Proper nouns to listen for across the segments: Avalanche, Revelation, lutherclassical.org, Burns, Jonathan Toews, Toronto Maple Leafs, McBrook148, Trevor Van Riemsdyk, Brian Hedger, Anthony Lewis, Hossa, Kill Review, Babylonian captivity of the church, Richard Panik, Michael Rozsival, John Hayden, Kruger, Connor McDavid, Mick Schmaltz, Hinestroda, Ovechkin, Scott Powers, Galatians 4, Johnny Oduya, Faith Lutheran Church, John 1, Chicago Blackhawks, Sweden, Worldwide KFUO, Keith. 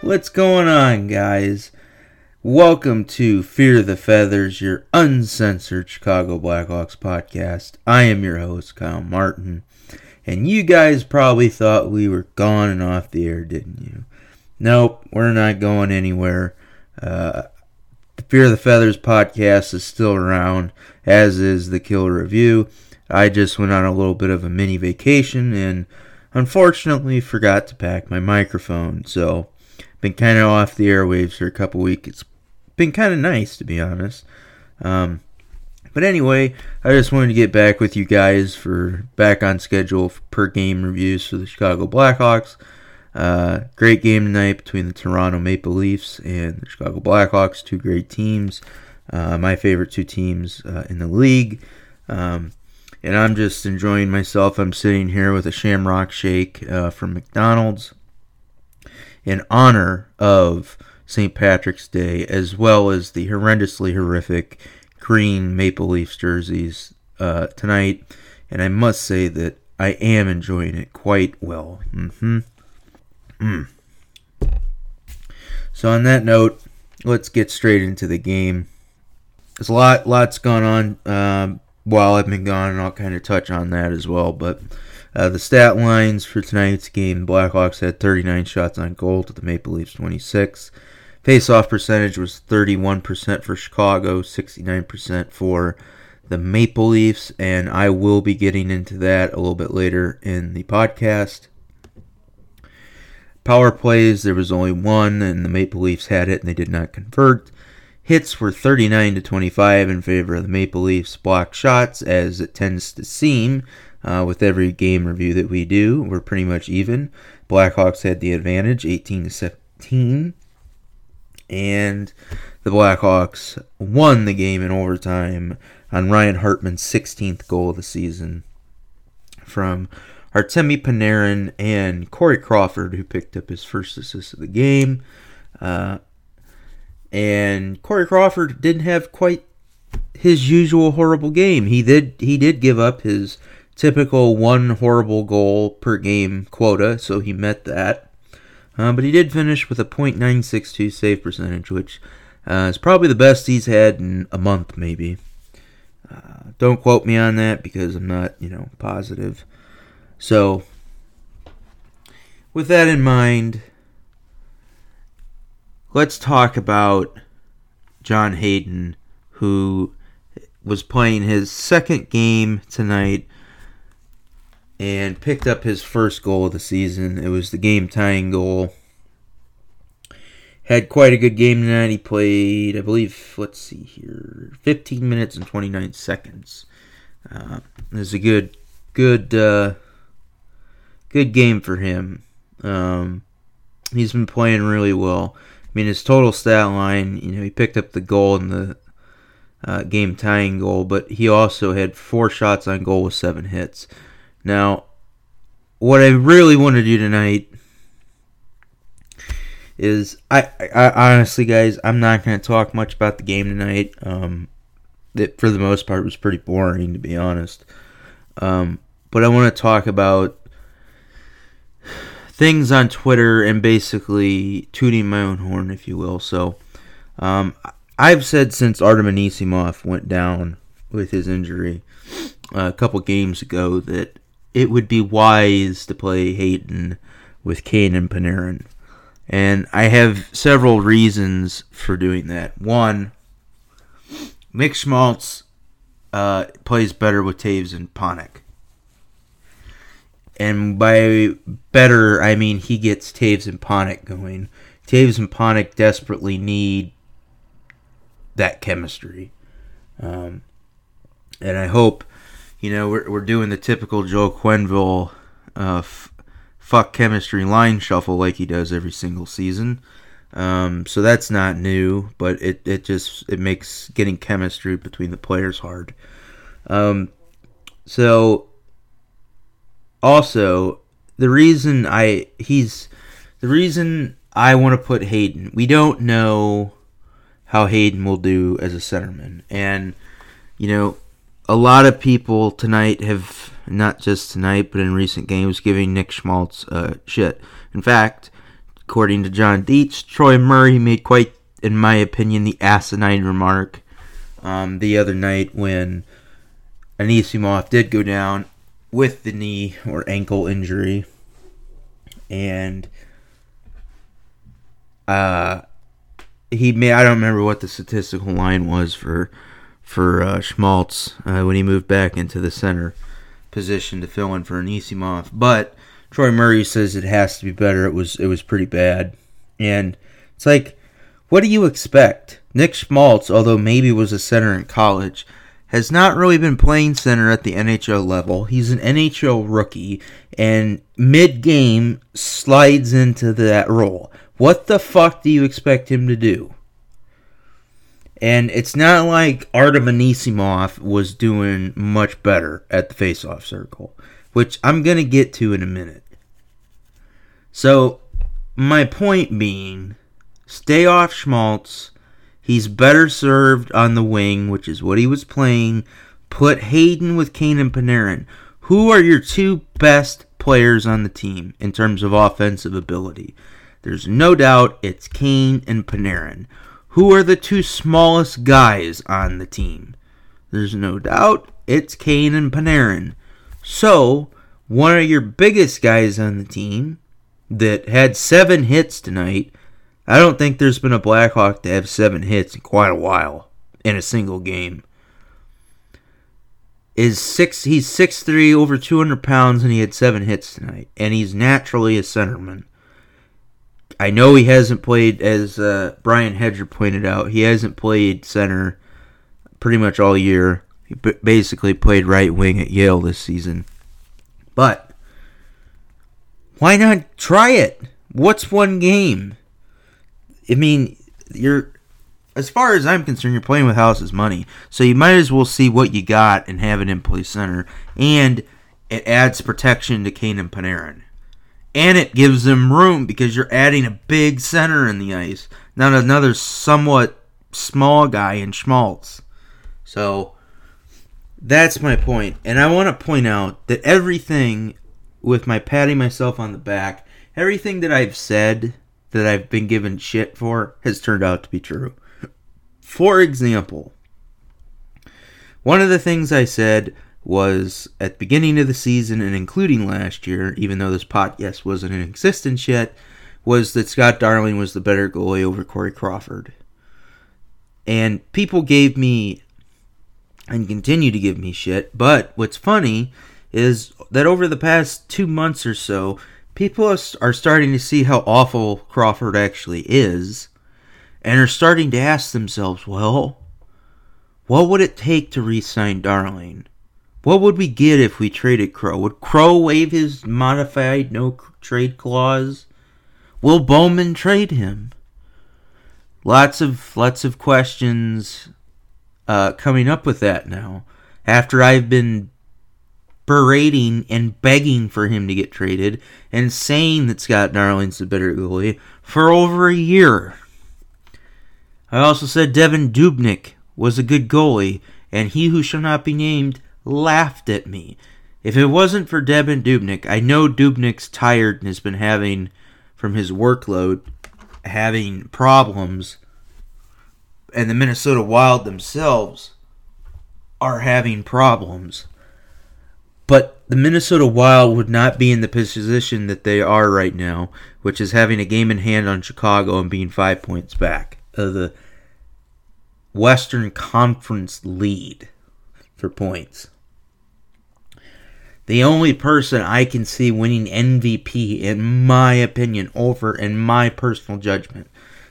What's going on, guys? Welcome to Fear the Feathers, your uncensored Chicago Blackhawks podcast. I am your host, Kyle Martin, and you guys probably thought we were gone and off the air, didn't you? Nope, we're not going anywhere. The Fear the Feathers podcast is still around, as is the Kill Review. I just went on a little bit of a mini vacation and unfortunately forgot to pack my microphone, so been kind of off the airwaves for a couple weeks. It's been kind of nice, to be honest. But anyway, I just wanted to get back with you guys for back on schedule per game reviews for the Chicago Blackhawks. Great game tonight between the Toronto Maple Leafs and the Chicago Blackhawks, two great teams, my favorite two teams in the league. And I'm just enjoying myself. I'm sitting here with a Shamrock Shake from McDonald's in honor of St. Patrick's Day, as well as the horrendously horrific green Maple Leafs jerseys tonight. And I must say that I am enjoying it quite well. So on that note, let's get straight into the game. There's a lot's gone on while I've been gone, and I'll kind of touch on that as well. But the stat lines for tonight's game: the Blackhawks had 39 shots on goal to the Maple Leafs 26. Face-off percentage was 31% for Chicago, 69% for the Maple Leafs, and I will be getting into that a little bit later in the podcast. Power plays, there was only one, and the Maple Leafs had it, and they did not convert. Hits were 39 to 25 in favor of the Maple Leafs. Block shots, as it tends to seem, with every game review that we do, we're pretty much even. Blackhawks had the advantage, 18 to 17, and the Blackhawks won the game in overtime on Ryan Hartman's 16th goal of the season from Artemi Panarin and Corey Crawford, who picked up his first assist of the game. And Corey Crawford didn't have quite his usual horrible game. He did give up his typical one horrible goal per game quota, so he met that. But he did finish with a .962 save percentage, which is probably the best he's had in a month, maybe. Don't quote me on that because I'm not, positive. So, with that in mind, let's talk about John Hayden, who was playing his second game tonight and picked up his first goal of the season. It was the game-tying goal. Had quite a good game tonight. He played, 15 minutes and 29 seconds. It was a good game for him. He's been playing really well. I mean, his total stat line, he picked up the goal and the game-tying goal, but he also had 4 shots on goal with 7 hits. Now, what I really want to do tonight is, I honestly, guys, I'm not going to talk much about the game tonight. It, for the most part, was pretty boring, to be honest. But I want to talk about things on Twitter and basically tooting my own horn, if you will. So, I've said since Artem Anisimov went down with his injury a couple games ago that it would be wise to play Hayden with Kane and Panarin. And I have several reasons for doing that. One, Mick Schmaltz plays better with Taves and Panik. And by better, I mean he gets Taves and Panik going. Taves and Panik desperately need that chemistry. And I hope, we're doing the typical Joel Quenneville fuck chemistry line shuffle like he does every single season. So that's not new, but it makes getting chemistry between the players hard. Also, the reason I want to put Hayden. We don't know how Hayden will do as a centerman, and a lot of people tonight have, not just tonight, but in recent games, giving Nick Schmaltz shit. In fact, according to John Deats, Troy Murray made quite, in my opinion, the asinine remark the other night when Anisimov did go down with the knee or ankle injury. And I don't remember what the statistical line was for Schmaltz when he moved back into the center position to fill in for Anisimov. But Troy Murray says it has to be better. It was pretty bad. And it's like, what do you expect? Nick Schmaltz, although maybe was a center in college, has not really been playing center at the NHL level. He's an NHL rookie, and mid-game slides into that role. What the fuck do you expect him to do? And it's not like Artem Anisimov was doing much better at the faceoff circle, which I'm going to get to in a minute. So, my point being, stay off Schmaltz. He's better served on the wing, which is what he was playing. Put Hayden with Kane and Panarin. Who are your two best players on the team in terms of offensive ability? There's no doubt it's Kane and Panarin. Who are the two smallest guys on the team? There's no doubt it's Kane and Panarin. So, one of your biggest guys on the team that had 7 hits tonight. I don't think there's been a Blackhawk to have 7 hits in quite a while in a single game. He's 6'3", over 200 pounds, and he had 7 hits tonight. And he's naturally a centerman. I know he hasn't played, as Brian Hedger pointed out, he hasn't played center pretty much all year. He basically played right wing at Yale this season. But why not try it? What's one game? I mean, as far as I'm concerned, you're playing with house's money. So you might as well see what you got and have it in play center. And it adds protection to Kane and Panarin. And it gives them room because you're adding a big center in the ice, not another somewhat small guy in Schmaltz. So that's my point. And I want to point out that everything, with my patting myself on the back, everything that I've said that I've been given shit for has turned out to be true. For example, one of the things I said was at the beginning of the season and including last year, even though this podcast wasn't in existence yet, was that Scott Darling was the better goalie over Corey Crawford. And people gave me and continue to give me shit, but what's funny is that over the past 2 months or so, people are starting to see how awful Crawford actually is and are starting to ask themselves, well, what would it take to re-sign Darling? What would we get if we traded Crow? Would Crow waive his modified no-trade clause? Will Bowman trade him? Lots of questions coming up with that now. After I've been berating and begging for him to get traded and saying that Scott Darling's the better goalie for over a year. I also said Devan Dubnyk was a good goalie, and he who shall not be named laughed at me. If it wasn't for Devan Dubnyk, I know Dubnik's tired and has been having, from his workload, having problems, and the Minnesota Wild themselves are having problems. But the Minnesota Wild would not be in the position that they are right now, which is having a game in hand on Chicago and being 5 points back of the Western Conference lead for points. The only person I can see winning MVP, in my opinion, over in my personal judgment,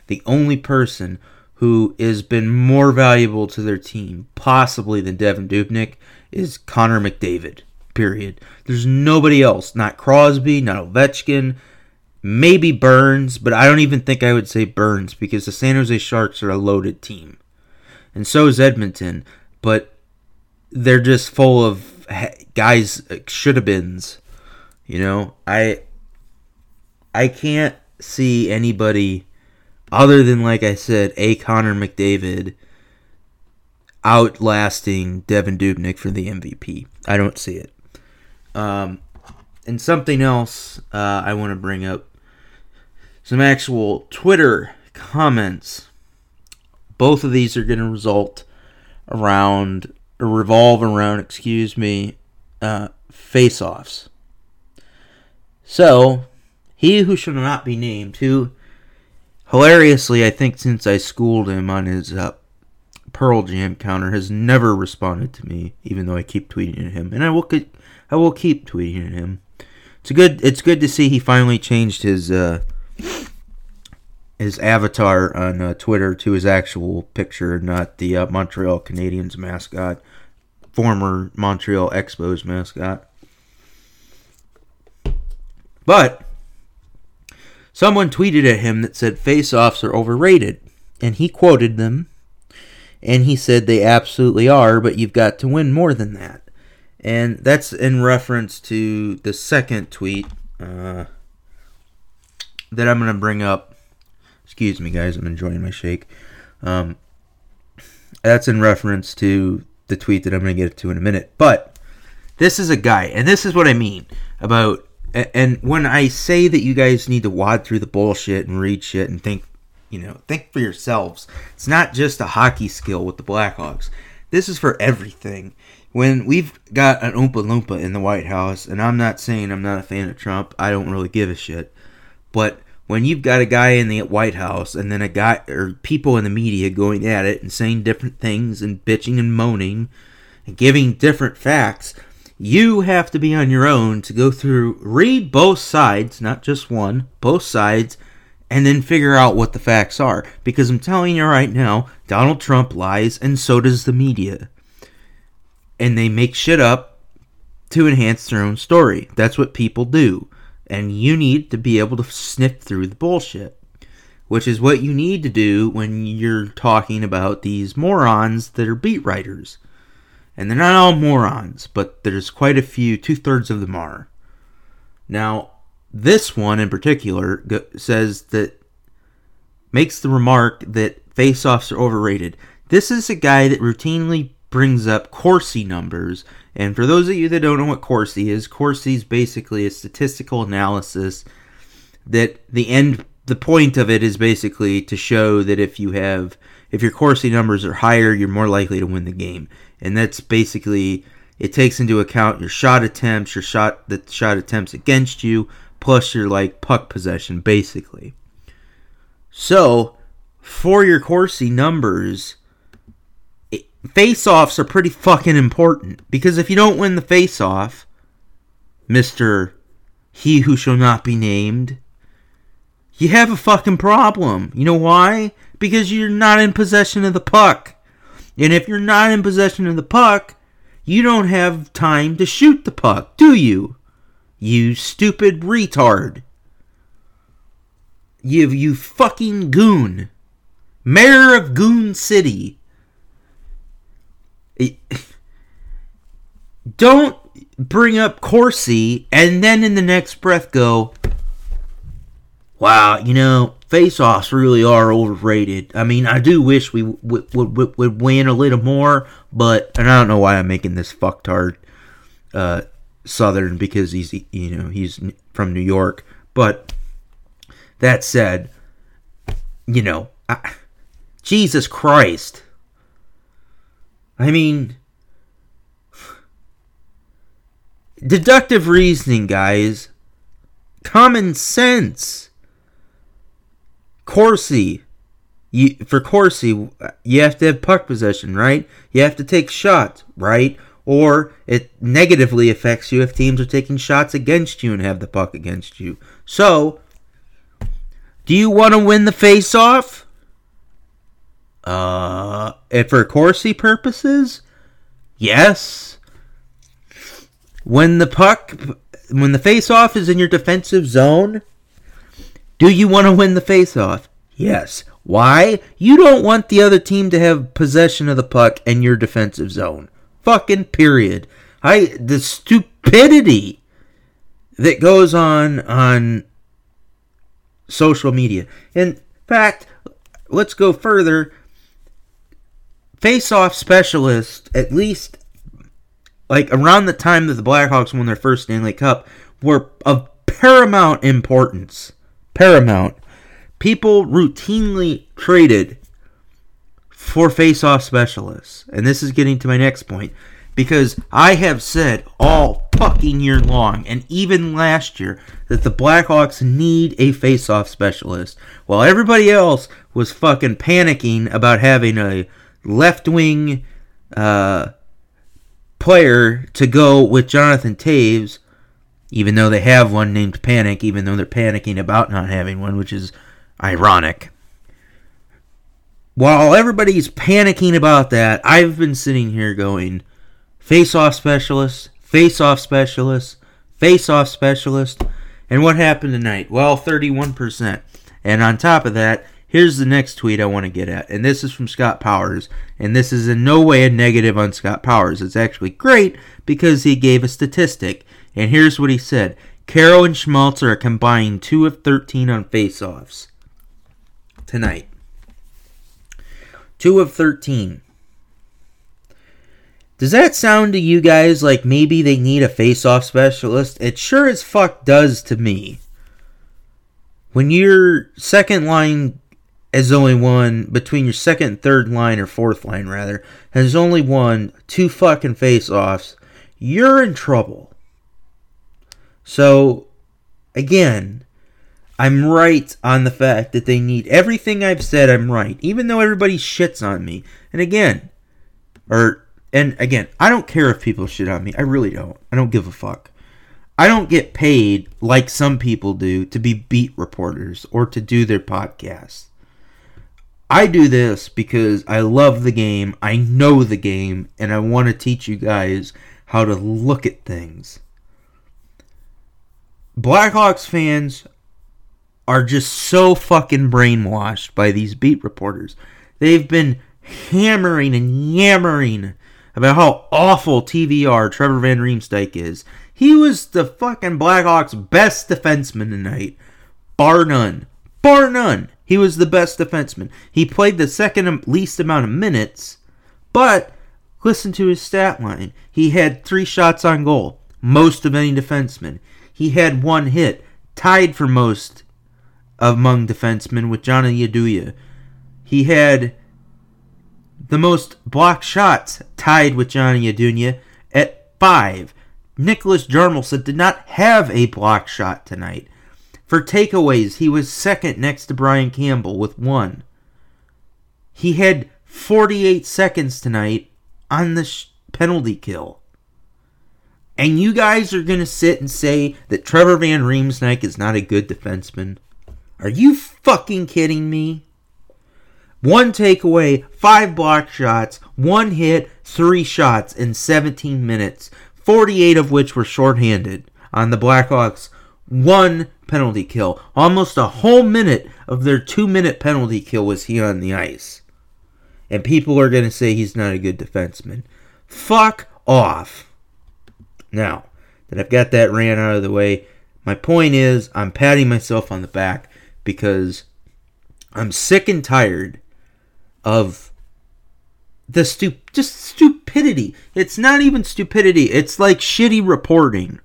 the only person who has been more valuable to their team, possibly than Devan Dubnyk, is Connor McDavid. Period. There's nobody else. Not Crosby, not Ovechkin, maybe Burns, but I don't even think I would say Burns because the San Jose Sharks are a loaded team. And so is Edmonton, but they're just full of guys should-have-beens. You know, I can't see anybody other than, like I said, a Connor McDavid outlasting Devan Dubnyk for the MVP. I don't see it. And something else I want to bring up, some actual Twitter comments. Both of these are going to revolve around face-offs. So, he who should not be named, who, hilariously, I think since I schooled him on his Pearl Jam counter, has never responded to me, even though I keep tweeting at him, and I will keep tweeting at him. It's good to see he finally changed his avatar on Twitter to his actual picture, not the Montreal Canadiens mascot, former Montreal Expos mascot. But someone tweeted at him that said face-offs are overrated, and he quoted them. And he said they absolutely are, but you've got to win more than that. And that's in reference to the second tweet that I'm going to bring up. Excuse me, guys. I'm enjoying my shake. That's in reference to the tweet that I'm going to get to in a minute. But this is a guy, and this is what I mean about... And when I say that you guys need to wade through the bullshit and read shit and think for yourselves. It's not just a hockey skill with the Blackhawks. This is for everything. When we've got an Oompa Loompa in the White House, and I'm not saying I'm not a fan of Trump, I don't really give a shit. But when you've got a guy in the White House, and then a guy or people in the media going at it and saying different things and bitching and moaning and giving different facts, you have to be on your own to go through, read both sides, not just one, both sides, and then figure out what the facts are. Because I'm telling you right now, Donald Trump lies, and so does the media. And they make shit up to enhance their own story. That's what people do. And you need to be able to sniff through the bullshit. Which is what you need to do when you're talking about these morons that are beat writers. And they're not all morons, but there's quite a few, 2/3 of them are. Now, this one in particular says that, makes the remark that face-offs are overrated. This is a guy that routinely brings up Corsi numbers, and for those of you that don't know what Corsi is, Corsi's basically a statistical analysis that the point of it is basically to show that if your Corsi numbers are higher, you're more likely to win the game, and that's basically it takes into account your shot attempts, the shot attempts against you, plus your puck possession, basically. So, for your Corsi numbers, face-offs are pretty fucking important. Because if you don't win the face-off, Mr. He Who Shall Not Be Named, you have a fucking problem. You know why? Because you're not in possession of the puck. And if you're not in possession of the puck, you don't have time to shoot the puck, do you? You stupid retard. You fucking goon. Mayor of Goon City. Don't bring up Corsi and then in the next breath go, wow, face-offs really are overrated. I mean, I do wish we would win a little more, but... And I don't know why I'm making this fucktard Southern, because he's from New York. But that said, Jesus Christ. I mean, deductive reasoning, guys. Common sense. Corsi. For Corsi, you have to have puck possession, right? You have to take shots, right? Or it negatively affects you if teams are taking shots against you and have the puck against you. So, do you want to win the face-off? For Corsi purposes, yes. When the face-off is in your defensive zone, do you want to win the face-off? Yes. Why? You don't want the other team to have possession of the puck in your defensive zone. Fucking period. The stupidity that goes on social media. In fact, let's go further. face-off specialists, at least like around the time that the Blackhawks won their first Stanley Cup, were of paramount importance. Paramount. People routinely traded for face-off specialists. And this is getting to my next point, because I have said all fucking year long, and even last year, that the Blackhawks need a face-off specialist. While everybody else was fucking panicking about having a left-wing player to go with Jonathan Toews, even though they have one named Panic, even though they're panicking about not having one, which is ironic. While everybody's panicking about that, I've been sitting here going, face-off specialist, face-off specialist, face-off specialist. And what happened tonight? Well, 31%. And on top of that, here's the next tweet I want to get at. And this is from Scott Powers. And this is in no way a negative on Scott Powers. It's actually great because he gave a statistic. And here's what he said. Caro and Schmaltz are combined 2 of 13 on face-offs tonight. 2 of 13. Does that sound to you guys like maybe they need a face-off specialist? It sure as fuck does to me. When your second line is only one, between your second and third line, or fourth line rather, has only won 2 fucking face-offs, you're in trouble. So, again, I'm right on the fact that they need everything I've said. I'm right, even though everybody shits on me. And again, I don't care if people shit on me. I really don't. I don't give a fuck. I don't get paid like some people do to be beat reporters or to do their podcasts. I do this because I love the game, I know the game, and I want to teach you guys how to look at things. Blackhawks fans are just so fucking brainwashed by these beat reporters. They've been hammering and yammering about how awful TVR Trevor Van Riemsdyk is. He was the fucking Blackhawks' best defenseman tonight. Bar none. Bar none. He was the best defenseman. He played the second least amount of minutes, but listen to his stat line. He had 3 shots on goal, most of any defenseman. He had 1 hit, tied for most among defensemen with Johnny Oduya. He had the most blocked shots, tied with Johnny Oduya at 5. Nicholas Jarmelson did not have a blocked shot tonight. For takeaways, he was second next to Brian Campbell with 1. He had 48 seconds tonight on the penalty kill. And you guys are going to sit and say that Trevor Van Riemsdyk is not a good defenseman. Are you fucking kidding me? 1 takeaway, 5 block shots, 1 hit, 3 shots in 17 minutes, 48 of which were shorthanded on the Blackhawks' 1 penalty kill. Almost a whole minute of their 2-minute penalty kill was he on the ice. And people are going to say he's not a good defenseman. Fuck off. Now that I've got that rant out of the way, my point is I'm patting myself on the back because I'm sick and tired of the stupidity. It's not even stupidity. It's like shitty reporting.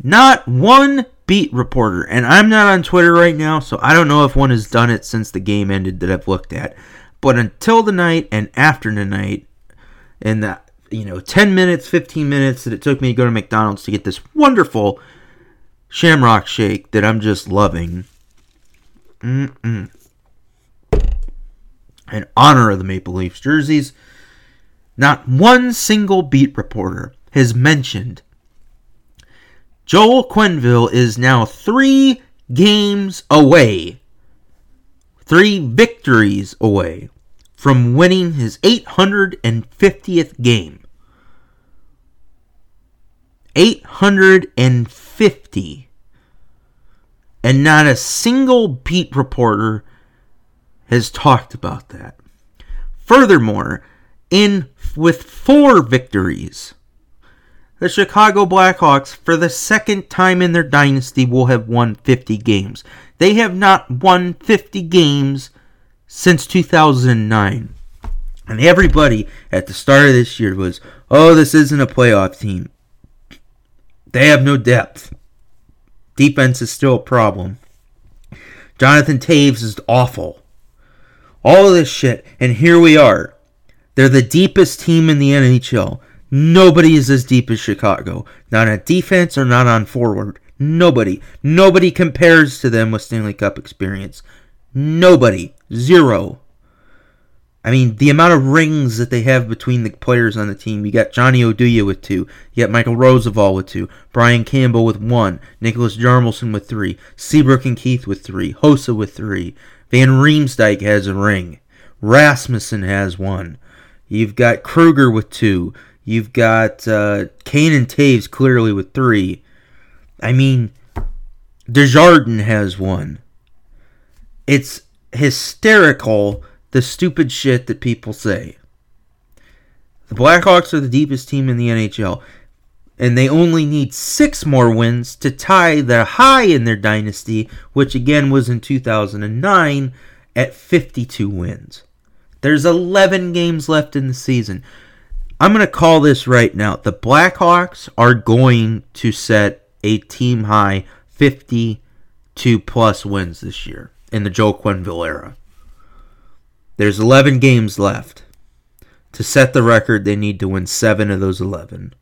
Not one beat reporter, and I'm not on Twitter right now, so I don't know if one has done it since the game ended that I've looked at. But until tonight and after tonight, and the 10 minutes, 15 minutes that it took me to go to McDonald's to get this wonderful Shamrock Shake that I'm just loving. In honor of the Maple Leafs jerseys, not one single beat reporter has mentioned Joel Quenneville is now 3 games away, 3 victories away from winning his 850th game. 850. And not a single beat reporter has talked about that. Furthermore, with 4 victories, the Chicago Blackhawks, for the second time in their dynasty, will have won 50 games. They have not won 50 games since 2009. And everybody at the start of this year was, oh, this isn't a playoff team. They have no depth. Defense is still a problem. Jonathan Taves is awful. All of this shit. And here we are. They're the deepest team in the NHL. Nobody is as deep as Chicago. Not on defense or not on forward. Nobody. Nobody compares to them with Stanley Cup experience. Nobody. Zero. I mean, the amount of rings that they have between the players on the team. You got Johnny Oduya with 2. You got Michael Rozsival with 2. Brian Campbell with 1. Nicholas Jarmelson with 3. Seabrook and Keith with 3. Hossa with 3. Van Riemsdyk has a ring. Rasmussen has 1. You've got Kruger with 2. You've got Kane and Taves clearly with 3. I mean, Desjardins has 1. It's hysterical, the stupid shit that people say. The Blackhawks are the deepest team in the NHL, and they only need 6 more wins to tie the high in their dynasty, which again was in 2009, at 52 wins. There's 11 games left in the season. I'm going to call this right now. The Blackhawks are going to set a team high 52 plus wins this year in the Joel Quenneville era. There's 11 games left. To set the record, they need to win 7 of those 11.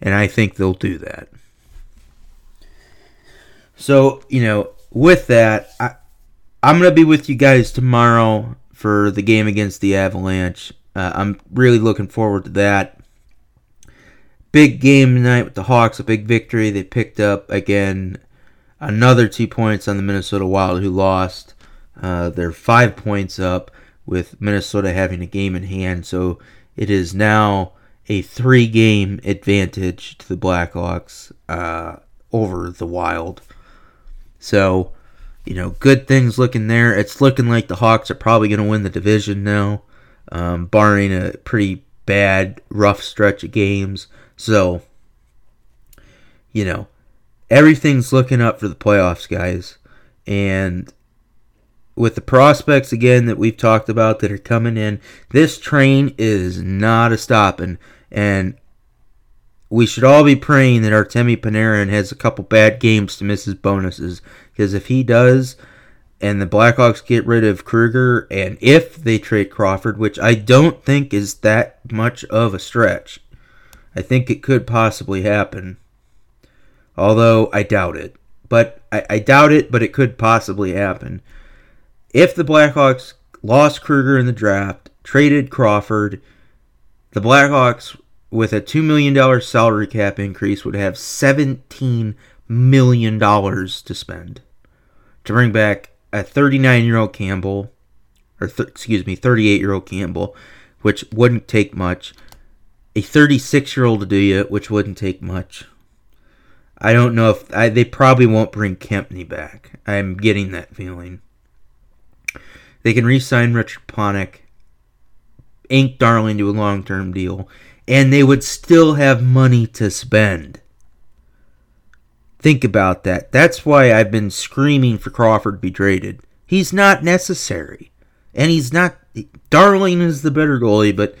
And I think they'll do that. So, with that, I'm going to be with you guys tomorrow for the game against the Avalanche. I'm really looking forward to that. Big game tonight with the Hawks, a big victory. They picked up, again, another 2 points on the Minnesota Wild, who lost. They're 5 points up, with Minnesota having a game in hand, so it is now a 3-game advantage to the Blackhawks over the Wild. So, good things looking there. It's looking like the Hawks are probably going to win the division now, barring a pretty bad, rough stretch of games. So, everything's looking up for the playoffs, guys, and with the prospects, again, that we've talked about that are coming in, this train is not a-stopping. And we should all be praying that Artemi Panarin has a couple bad games to miss his bonuses. Because if he does, and the Blackhawks get rid of Kruger, and if they trade Crawford, which I don't think is that much of a stretch. I think it could possibly happen. Although, I doubt it. But I doubt it, but it could possibly happen. If the Blackhawks lost Kruger in the draft, traded Crawford, the Blackhawks, with a $2 million salary cap increase, would have $17 million to spend to bring back a 39-year-old Campbell, or 38-year-old Campbell, which wouldn't take much, a 36-year-old Oduya, which wouldn't take much. I don't know if they probably won't bring Kempney back. I'm getting that feeling. They can re-sign Richard Panik, ink Darling to a long-term deal, and they would still have money to spend. Think about that. That's why I've been screaming for Crawford to be traded. He's not necessary, and he's not. Darling is the better goalie, but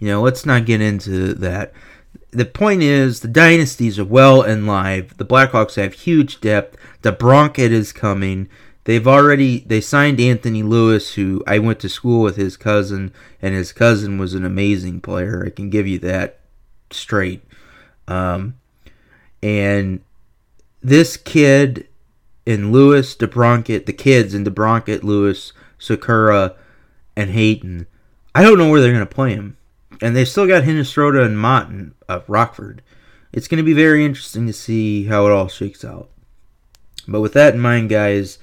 let's not get into that. The point is, the dynasties are well and live. The Blackhawks have huge depth. The Broncat is coming. They signed Anthony Lewis, who I went to school with his cousin, and his cousin was an amazing player. I can give you that straight. And this kid in Lewis, DeBroncat, the kids in DeBroncat, Lewis, Sakura, and Hayden, I don't know where they're going to play him. And they've still got Hinestroda and Motton of Rockford. It's going to be very interesting to see how it all shakes out. But with that in mind, guys,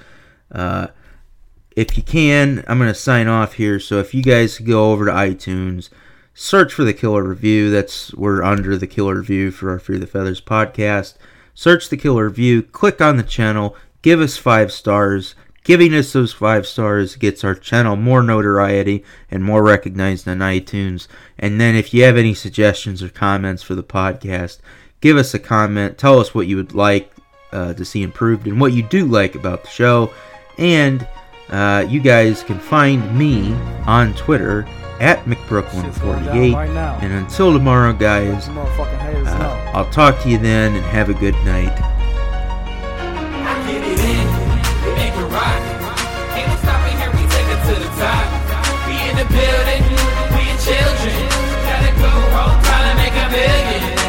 if you can, I'm going to sign off here. So if you guys go over to iTunes, search for the Killer Review. We're under the Killer Review for our Fear the Feathers podcast. Search the Killer Review. Click on the channel. Give us 5 stars. Giving us those 5 stars gets our channel more notoriety and more recognized on iTunes. And then if you have any suggestions or comments for the podcast, give us a comment. Tell us what you would like to see improved and what you do like about the show. And you guys can find me on Twitter at McBrook148. And until tomorrow, guys, I'll talk to you then, and have a good night.